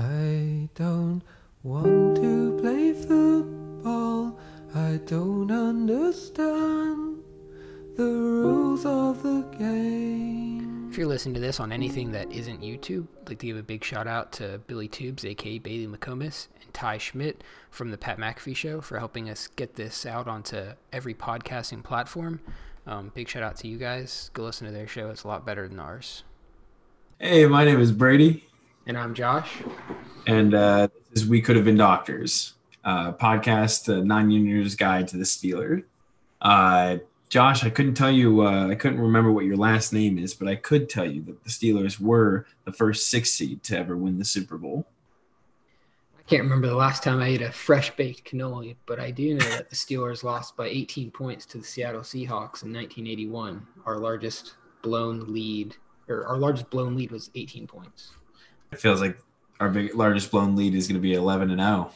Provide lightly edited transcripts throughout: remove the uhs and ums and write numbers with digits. I don't want to play football. I don't understand the rules of the game. If you're listening to this on anything that isn't YouTube, I'd like to give a big shout out to Billy Tubes, aka Bailey McComas, and Ty Schmidt from The Pat McAfee Show for helping us get this out onto every podcasting platform. Big shout out to you guys. Go listen to their show. It's a lot better than ours. Hey, my name is Brady. And I'm Josh. And this is We Could Have Been Doctors, podcast, the non-unioners guide to the Steelers. Josh, I couldn't tell you, I couldn't remember what your last name is, but I could tell you that the Steelers were the first 6 seed to ever win the Super Bowl. I can't remember the last time I ate a fresh-baked cannoli, but I do know that the Steelers lost by 18 points to the Seattle Seahawks in 1981. Our largest blown lead was 18 points. It feels like our largest blown lead is going to be 11-0.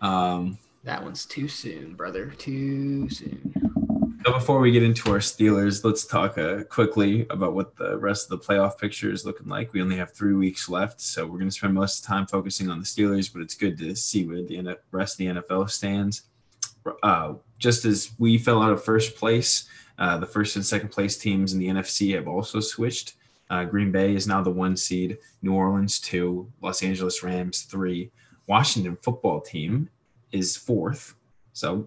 That one's too soon, brother. Too soon. So before we get into our Steelers, let's talk quickly about what the rest of the playoff picture is looking like. We only have 3 weeks left, so we're going to spend most of the time focusing on the Steelers, but it's good to see where the rest of the NFL stands. Just as we fell out of first place, the first and second place teams in the NFC have also switched. Green Bay is now the 1 seed, New Orleans 2, Los Angeles Rams 3, Washington football team is 4th. So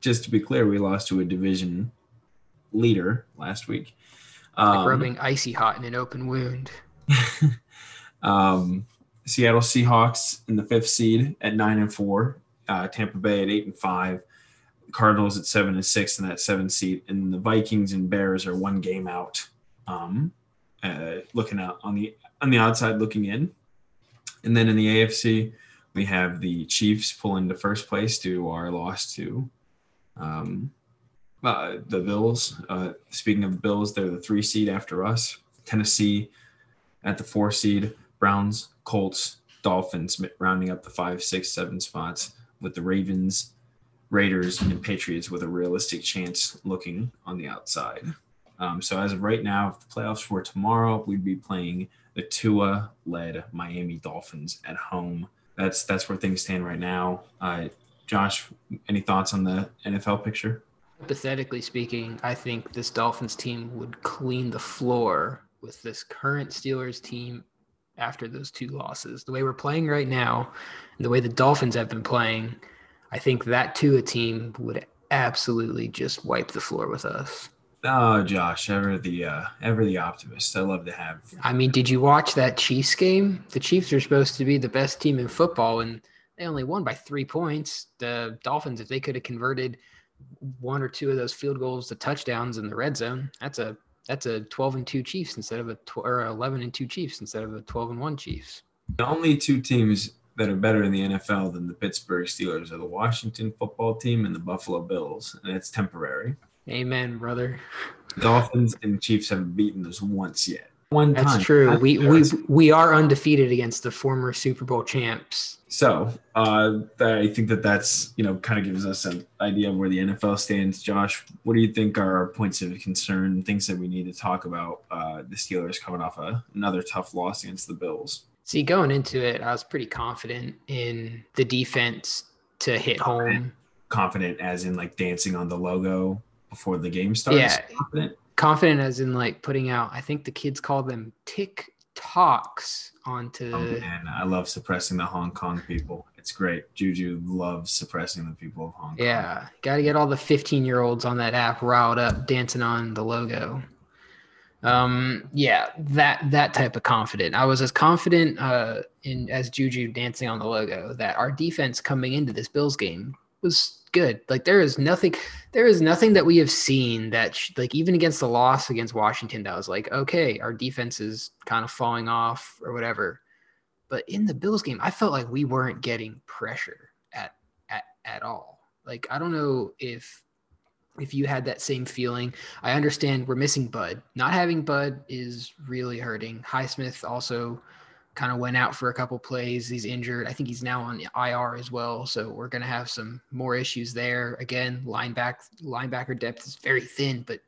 just to be clear, we lost to a division leader last week. Like rubbing icy hot in an open wound. Seattle Seahawks in the 5th seed at 9-4, Tampa Bay at 8-5. Cardinals at 7-6 in that 7 seed, and the Vikings and Bears are 1 game out. Looking out on the outside looking in, and then in the AFC we have the Chiefs pull into first place due to our loss to the Bills. Speaking of the Bills, they're the 3 seed after us. Tennessee at the 4 seed. Browns, Colts, Dolphins rounding up the 5, 6, 7 spots, with the Ravens, Raiders, and Patriots with a realistic chance looking on the outside. So as of right now, if the playoffs were tomorrow, we'd be playing the Tua-led Miami Dolphins at home. That's where things stand right now. Josh, any thoughts on the NFL picture? Hypothetically speaking, I think this Dolphins team would clean the floor with this current Steelers team after those 2 losses. The way we're playing right now, and the way the Dolphins have been playing, I think that Tua team would absolutely just wipe the floor with us. Oh, Josh, ever the optimist. I love to have. I mean, did you watch that Chiefs game? The Chiefs are supposed to be the best team in football, and they only won by 3 points. The Dolphins, if they could have converted 1 or 2 of those field goals to touchdowns in the red zone, that's a 12-2 Chiefs instead of or 11-2 Chiefs instead of a 12-1 Chiefs. The only 2 teams that are better in the NFL than the Pittsburgh Steelers are the Washington football team and the Buffalo Bills, and it's temporary. Amen, brother. Dolphins and Chiefs haven't beaten us once yet. One time. That's true. We are undefeated against the former Super Bowl champs. So I think that's kind of gives us an idea of where the NFL stands. Josh, what do you think are our points of concern, things that we need to talk about? The Steelers coming off another tough loss against the Bills. See, going into it, I was pretty confident in the defense to hit home. Confident as in like dancing on the logo before the game starts? Yeah, confident as in like putting out, I think the kids call them TikToks onto. Oh, man, I love suppressing the Hong Kong people. It's great. Juju loves suppressing the people of Hong Kong. Yeah, got to get all the 15-year-olds on that app riled up, dancing on the logo. That type of confident. I was as confident as Juju dancing on the logo that our defense coming into this Bills game was good. Like there is nothing that we have seen that even against the loss against Washington that was like, okay, our defense is kind of falling off or whatever. But in the Bills game, I felt like we weren't getting pressure at all. Like I don't know if you had that same feeling. I understand we're missing Bud. Not having Bud is really hurting. Highsmith also kind of went out for a couple plays. He's injured. I think he's now on IR as well, so we're going to have some more issues there. Again, linebacker depth is very thin, but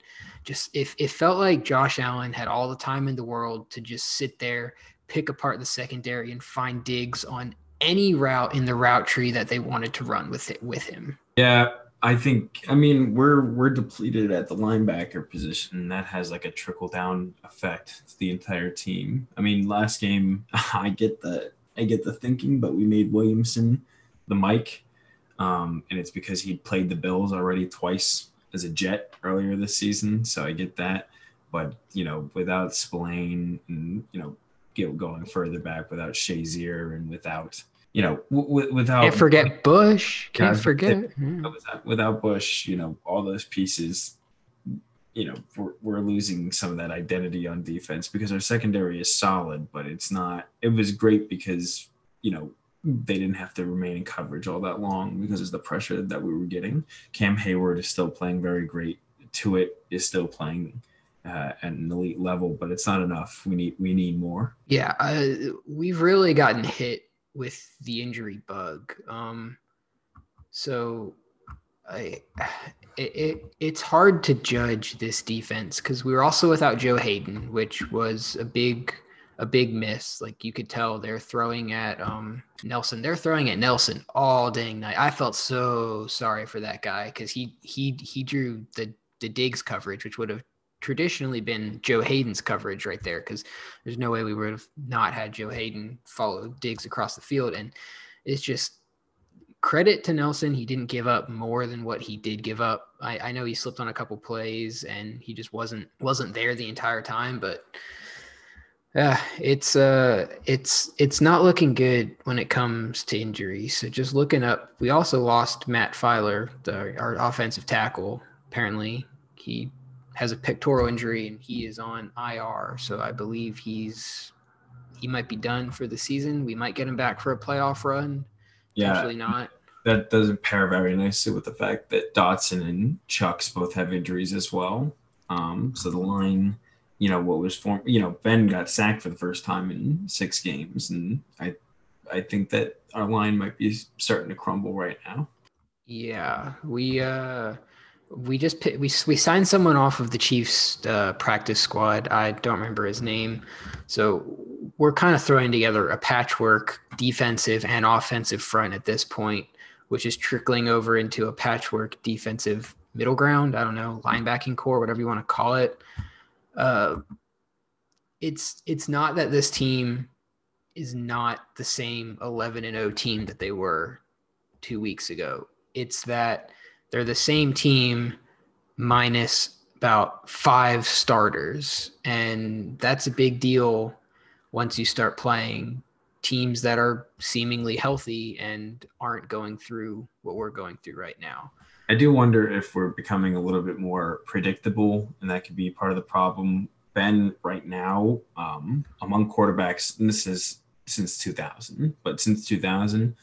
just if it felt like Josh Allen had all the time in the world to just sit there, pick apart the secondary and find Diggs on any route in the route tree that they wanted to run with it with him. Yeah, I think, I mean, we're depleted at the linebacker position. That has like a trickle down effect to the entire team. I mean, last game, I get the thinking, but we made Williamson the mic, and it's because he played the Bills already twice as a Jet earlier this season. So I get that, but you know, without Spillane and, you know, going further back, without Shazier and without, you know, without, can't forget Bush, without Bush, you know, all those pieces, you know, we're losing some of that identity on defense because our secondary is solid, but it's not, it was great because, you know, they didn't have to remain in coverage all that long because of the pressure that we were getting. Cam Hayward is still playing very great. Tuitt is still playing at an elite level, but it's not enough. We need more. Yeah, we've really gotten hit with the injury bug. It's hard to judge this defense because we were also without Joe Hayden, which was a big miss. Like, you could tell they're throwing at Nelson. They're throwing at Nelson all dang night. I felt so sorry for that guy because he drew the Diggs coverage, which would have traditionally been Joe Hayden's coverage right there, because there's no way we would have not had Joe Hayden follow Diggs across the field. And it's just credit to Nelson. He didn't give up more than what he did give up. I know he slipped on a couple plays and he just wasn't there the entire time, but yeah, it's not looking good when it comes to injuries. So just looking up, we also lost Matt Filer, our offensive tackle. Apparently he has a pectoral injury and he is on IR. So I believe he might be done for the season. We might get him back for a playoff run. Yeah, actually not. That doesn't pair very nicely with the fact that Dotson and Chucks both have injuries as well. So the line, you know, what was formed, you know, Ben got sacked for the first time in 6 games. And I think that our line might be starting to crumble right now. Yeah. We signed someone off of the Chiefs practice squad. I don't remember his name. So we're kind of throwing together a patchwork defensive and offensive front at this point, which is trickling over into a patchwork defensive middle ground. I don't know, linebacking core, whatever you want to call it. It's not that this team is not the same 11-0 team that they were 2 weeks ago. It's that they're the same team minus about 5 starters. And that's a big deal once you start playing teams that are seemingly healthy and aren't going through what we're going through right now. I do wonder if we're becoming a little bit more predictable, and that could be part of the problem. Ben, right now, among quarterbacks, and this is since 2000, but since 2000,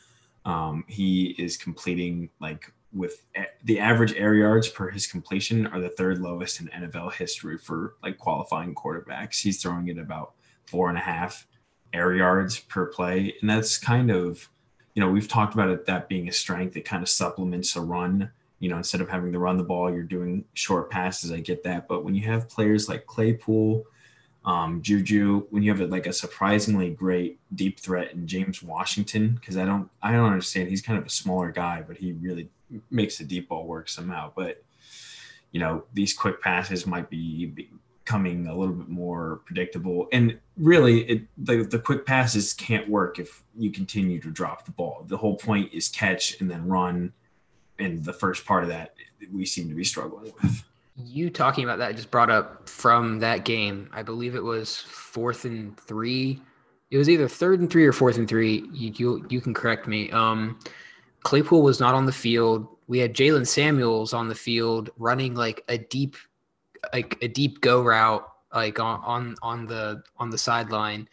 he is completing, like, with the average air yards per his completion are the 3rd lowest in NFL history for, like, qualifying quarterbacks. He's throwing it about 4.5 air yards per play, and that's kind of, you know, we've talked about it, that being a strength. It kind of supplements a run. You know, instead of having to run the ball, you're doing short passes. I get that. But when you have players like Claypool, Juju, when you have a surprisingly great deep threat in James Washington, because I don't understand. He's kind of a smaller guy, but he really makes the deep ball work somehow. But, you know, these quick passes might be becoming a little bit more predictable. And really, the quick passes can't work if you continue to drop the ball. The whole point is catch and then run. And the first part of that, we seem to be struggling with. You talking about that just brought up from that game. I believe it was 4th and 3. It was either 3rd and 3 or 4th and 3. You can correct me. Claypool was not on the field. We had Jalen Samuels on the field running like a deep go route, like on the sideline.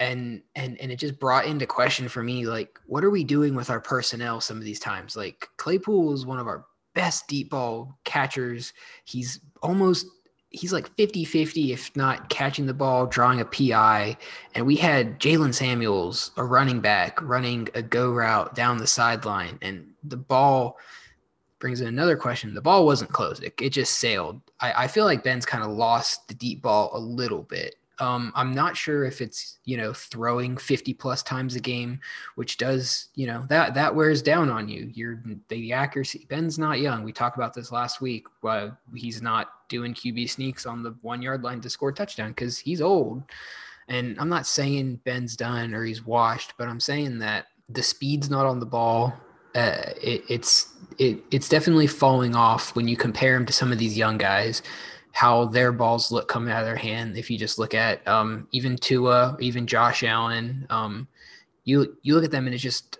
And it just brought into question for me, like, what are we doing with our personnel some of these times? Like, Claypool is one of our best deep ball catchers. He's like 50-50, if not catching the ball, drawing a PI. And we had Jalen Samuels, a running back, running a go route down the sideline. And the ball brings in another question. The ball wasn't closed. It just sailed. I feel like Ben's kind of lost the deep ball a little bit. I'm not sure if it's, you know, throwing 50 plus times a game, which does, you know, that wears down on you. The accuracy. Ben's not young. We talked about this last week. He's not doing QB sneaks on the 1 yard line to score a touchdown because he's old. And I'm not saying Ben's done or he's washed, but I'm saying that the speed's not on the ball. It's definitely falling off when you compare him to some of these young guys, how their balls look coming out of their hand. If you just look at even Tua, even Josh Allen, you look at them and it's just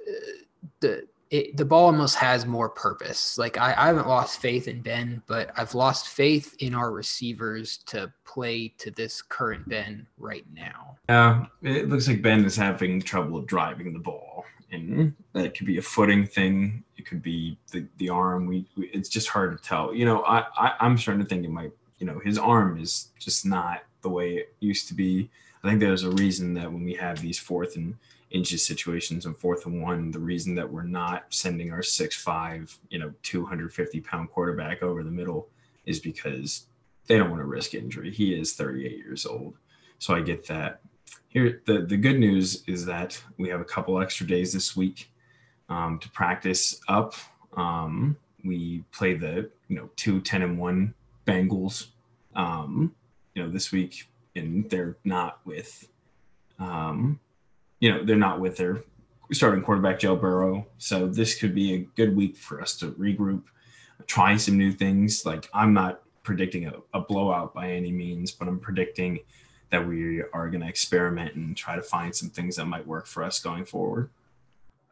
the ball almost has more purpose. Like I haven't lost faith in Ben, but I've lost faith in our receivers to play to this current Ben right now. It looks like Ben is having trouble driving the ball. And that could be a footing thing. It could be the arm. It's just hard to tell. You know, I'm starting to think it might, you know, his arm is just not the way it used to be. I think there's a reason that when we have these 4th and inches situations and 4th and 1, the reason that we're not sending our 6'5", you know, 250-pound quarterback over the middle is because they don't want to risk injury. He is 38 years old. So I get that. Here, the good news is that we have a couple extra days this week to practice up. We play the, you know, 2-10-1 Bengals, you know, this week, and they're not with, you know, they're not with their starting quarterback, Joe Burrow. So this could be a good week for us to regroup, try some new things. Like I'm not predicting a blowout by any means, but I'm predicting that we are going to experiment and try to find some things that might work for us going forward.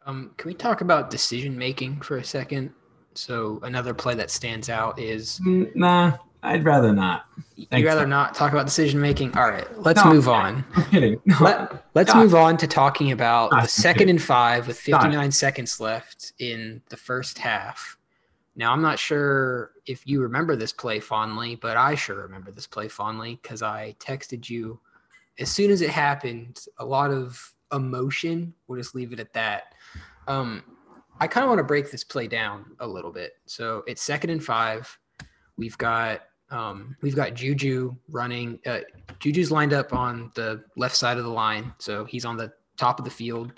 Can we talk about decision-making for a second? So another play that stands out is... Nah, I'd rather not. You'd rather not talk about decision-making? All right, let's move on. I'm kidding. No. Let's move on to talking about the 2nd and 5 with 59 seconds left in the first half. Now, I'm not sure if you remember this play fondly, but I sure remember this play fondly because I texted you as soon as it happened. A lot of emotion. We'll just leave it at that. I kind of want to break this play down a little bit. So it's 2nd and 5. We've got Juju running. Juju's lined up on the left side of the line, so he's on the top of the field.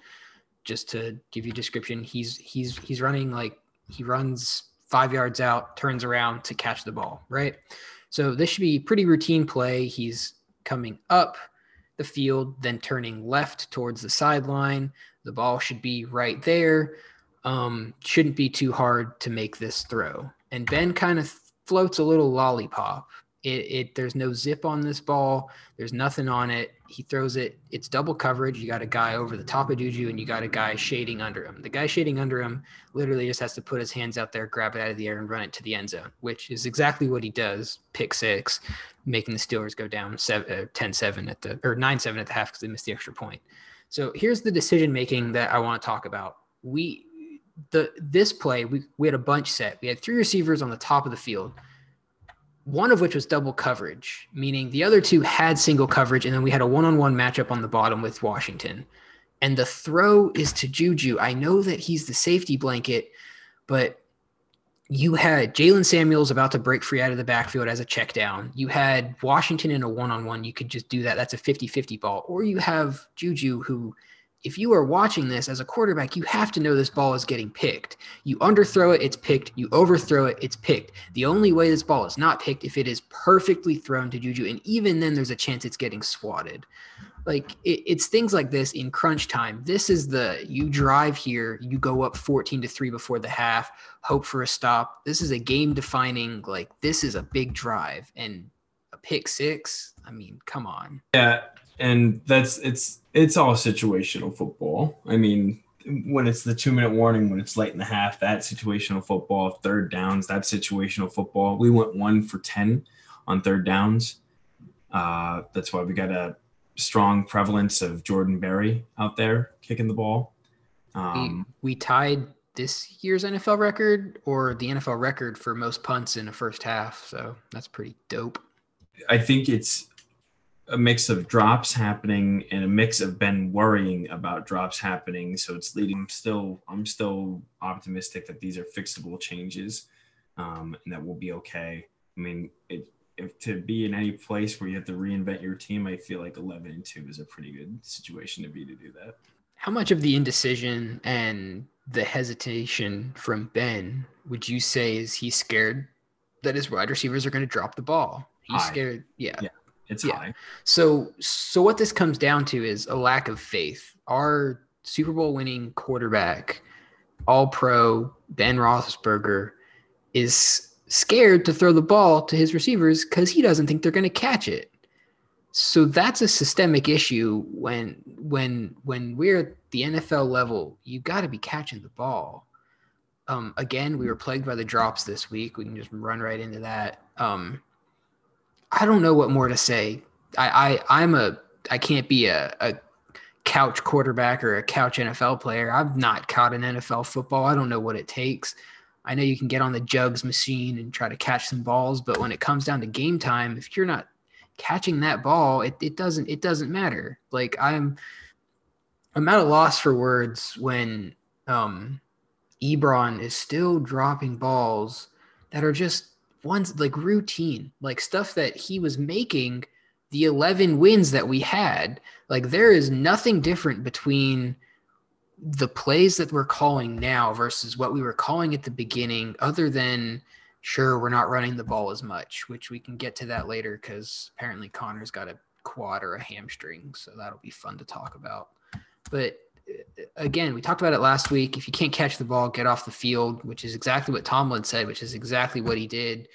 Just to give you a description, he's running like he runs 5 yards out, turns around to catch the ball, right? So this should be pretty routine play. He's coming up the field, then turning left towards the sideline. The ball should be right there. Shouldn't be too hard to make this throw. And Ben kind of floats a little lollipop. There's no zip on this ball. There's nothing on it. He throws it. It's double coverage. You got a guy over the top of Juju, and you got a guy shading under him. The guy shading under him literally just has to put his hands out there, grab it out of the air, and run it to the end zone, which is exactly what he does. Pick six, making the Steelers go down 10-7 at the – or 9-7 at the half because they missed the extra point. So here's the decision-making that I want to talk about. This play, we had a bunch set. We had three receivers on the top of the field, one of which was double coverage, meaning the other two had single coverage, and then we had a one-on-one matchup on the bottom with Washington. And the throw is to Juju. I know that he's the safety blanket, but you had Jalen Samuels about to break free out of the backfield as a check down. You had Washington in a one-on-one. You could just do that. That's a 50-50 ball. Or you have Juju who... If you are watching this as a quarterback, you have to know this ball is getting picked. You underthrow it, it's picked. You overthrow it, it's picked. The only way this ball is not picked if it is perfectly thrown to Juju, and even then there's a chance it's getting swatted. Like, it's things like this in crunch time. This is you drive here, you go up 14-3 before the half, hope for a stop. This is a game-defining, like, this is a big drive. And a pick six, I mean, come on. Yeah. And it's all situational football. I mean, when it's the 2-minute warning, when it's late in the half, that's situational football. 3rd downs, that's situational football. We went 1 for 10 on 3rd downs. That's why we got a strong prevalence of Jordan Berry out there kicking the ball. We tied this year's NFL record or the NFL record for most punts in the first half. So that's pretty dope. I think it's a mix of drops happening and a mix of Ben worrying about drops happening. So it's leading. I'm still optimistic that these are fixable changes and that we'll be okay. I mean, if to be in any place where you have to reinvent your team, I feel like 11-2 is a pretty good situation to be to do that. How much of the indecision and the hesitation from Ben would you say is he's scared that his wide receivers are going to drop the ball? He's high. Scared. Yeah. It's high. So what this comes down to is a lack of faith. Our Super Bowl winning quarterback, all pro Ben Roethlisberger, is scared to throw the ball to his receivers because he doesn't think they're going to catch it. So that's a systemic issue. When we're at the NFL level, you got to be catching the ball. Again, we were plagued by the drops this week. We can just run right into that. I don't know what more to say. I can't be a couch quarterback or a couch NFL player. I've not caught an NFL football. I don't know what it takes. I know you can get on the jugs machine and try to catch some balls, but when it comes down to game time, if you're not catching that ball, it doesn't matter. Like I'm at a loss for words when Ebron is still dropping balls that are just ones like routine, like stuff that he was making the 11 wins that we had. Like there is nothing different between the plays that we're calling now versus what we were calling at the beginning, other than sure, we're not running the ball as much, which we can get to that later because apparently Connor's got a quad or a hamstring, so that'll be fun to talk about. But again, we talked about it last week. If you can't catch the ball, get off the field, which is exactly what Tomlin said, which is exactly what he did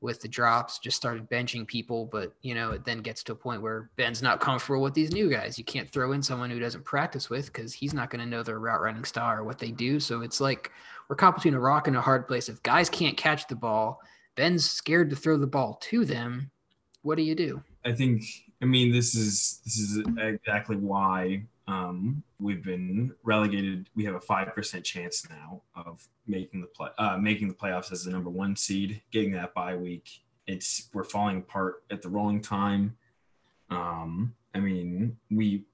with the drops, just started benching people. But, you know, it then gets to a point where Ben's not comfortable with these new guys. You can't throw in someone who doesn't practice with because he's not going to know their route running style or what they do. So it's like we're caught between a rock and a hard place. If guys can't catch the ball, Ben's scared to throw the ball to them. What do you do? I think, this is exactly why we've been relegated. We have a 5% chance now of making the playoffs as the number one seed, getting that bye week. We're falling apart at the rolling time. Our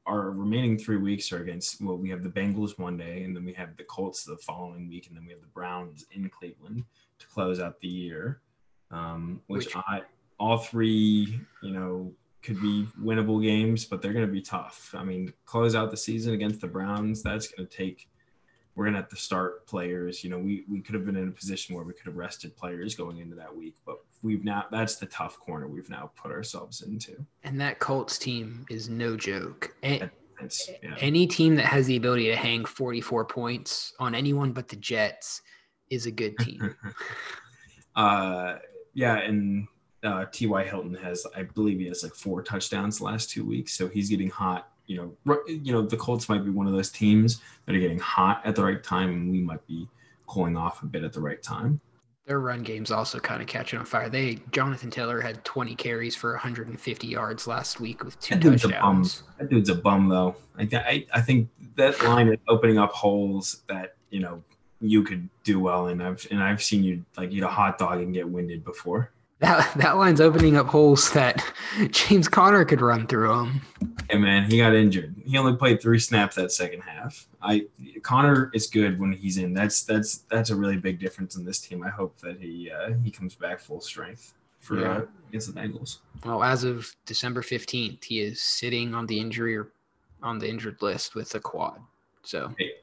remaining 3 weeks are against, well, we have the Bengals one day, and then we have the Colts the following week, and then we have the Browns in Cleveland to close out the year. All three, could be winnable games, but they're going to be tough. To close out the season against the Browns, that's going to take – we're going to have to start players. We could have been in a position where we could have rested players going into that week, but we've now – that's the tough corner we've now put ourselves into. And that Colts team is no joke. Any team that has the ability to hang 44 points on anyone but the Jets is a good team. T.Y. Hilton has 4 touchdowns the last 2 weeks. So he's getting hot. The Colts might be one of those teams that are getting hot at the right time, and we might be cooling off a bit at the right time. Their run game's also kind of catching on fire. Jonathan Taylor had 20 carries for 150 yards last week with 2 touchdowns. That dude's a bum, though. I think that line is opening up holes that, you could do well in. I've seen you eat a hot dog and get winded before. That line's opening up holes that James Connor could run through them. Hey, man, he got injured. He only played 3 snaps that second half. Connor is good when he's in. That's a really big difference in this team. I hope that he comes back full strength against the Bengals. Well, as of December 15th, he is sitting on the injured list with a quad.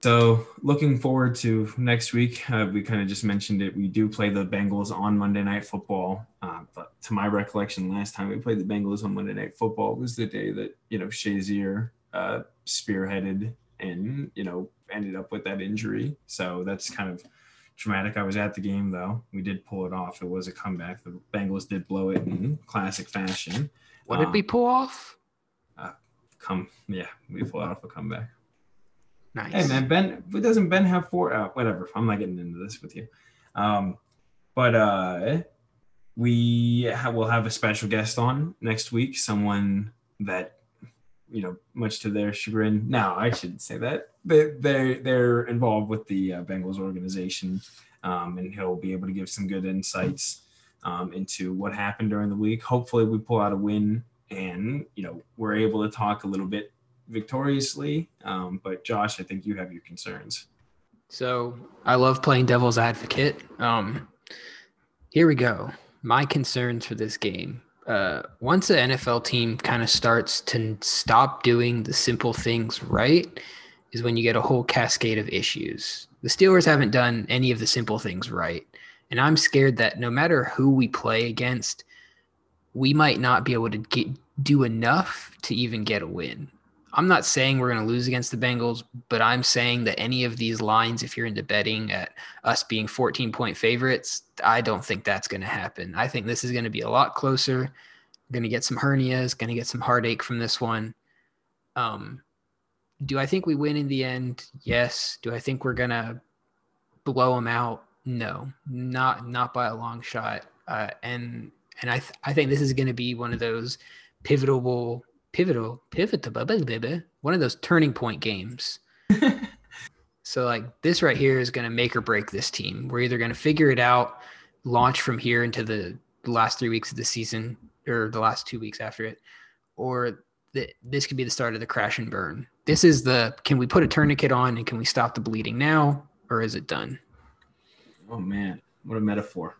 So looking forward to next week. We kind of just mentioned it. We do play the Bengals on Monday Night Football. But to my recollection, last time we played the Bengals on Monday Night Football was the day that, Shazier spearheaded and, ended up with that injury. So that's kind of traumatic. I was at the game, though. We did pull it off. It was a comeback. The Bengals did blow it in classic fashion. What did we pull off? We pulled off a comeback. Nice. Hey, man, Ben, doesn't Ben have 4? Whatever. I'm not getting into this with you. We'll have a special guest on next week, someone that, much to their chagrin. No, I shouldn't say that. They're involved with the Bengals organization, and he'll be able to give some good insights into what happened during the week. Hopefully we pull out a win and, we're able to talk a little bit victoriously, but Josh, I think you have your concerns. So I love playing devil's advocate. Here we go. My concerns for this game once the NFL team kind of starts to stop doing the simple things right is when you get a whole cascade of issues. The Steelers haven't done any of the simple things right. And I'm scared that no matter who we play against, we might not be able to do enough to even get a win. I'm not saying we're going to lose against the Bengals, but I'm saying that any of these lines, if you're into betting at us being 14-point favorites, I don't think that's going to happen. I think this is going to be a lot closer. We're going to get some hernias, going to get some heartache from this one. Do I think we win in the end? Yes. Do I think we're going to blow them out? No, not by a long shot. And I think this is going to be one of those one of those turning point games. So like this right here is going to make or break this team. We're either going to figure it out, launch from here into the last 3 weeks of the season or the last 2 weeks after it, or this could be the start of the crash and burn. This is the, can we put a tourniquet on and can we stop the bleeding now, or is it done? Oh man, what a metaphor.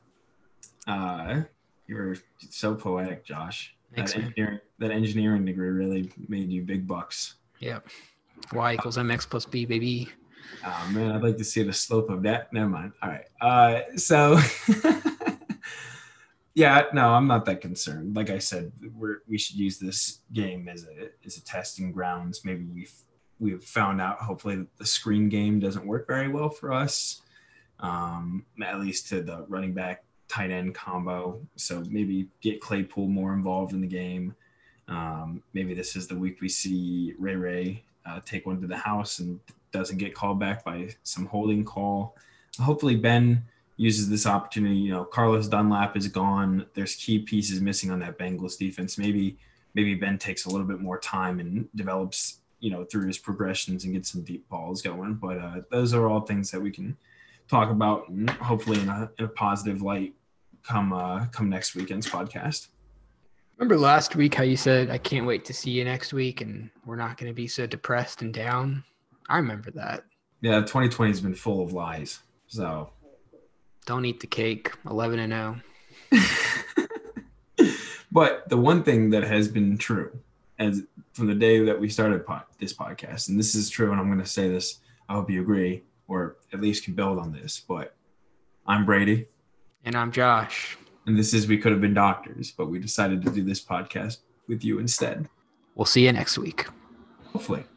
You were so poetic, Josh. Thanks, that engineering degree really made you big bucks. Yep. Y equals MX plus B, baby. Oh, man, I'd like to see the slope of that. Never mind. All right. So, yeah, no, I'm not that concerned. Like I said, we should use this game as a testing grounds. Maybe we've found out, hopefully, that the screen game doesn't work very well for us, at least to the running back tight end combo. So maybe get Claypool more involved in the game. Maybe this is the week we see Ray take one to the house and doesn't get called back by some holding call. Hopefully Ben uses this opportunity. You know, Carlos Dunlap is gone. There's key pieces missing on that Bengals defense. Maybe Ben takes a little bit more time and develops, you know, through his progressions and gets some deep balls going. But those are all things that we can talk about, and hopefully in a positive light come next weekend's podcast. Remember last week how you said, I can't wait to see you next week and we're not going to be so depressed and down? I remember that. Yeah, 2020 has been full of lies. So don't eat the cake, 11-0. But the one thing that has been true as from the day that we started this podcast, and this is true, and I'm going to say this, I hope you agree, or at least can build on this, but I'm Brady. And I'm Josh. And this is We Could Have Been Doctors, but we decided to do this podcast with you instead. We'll see you next week. Hopefully.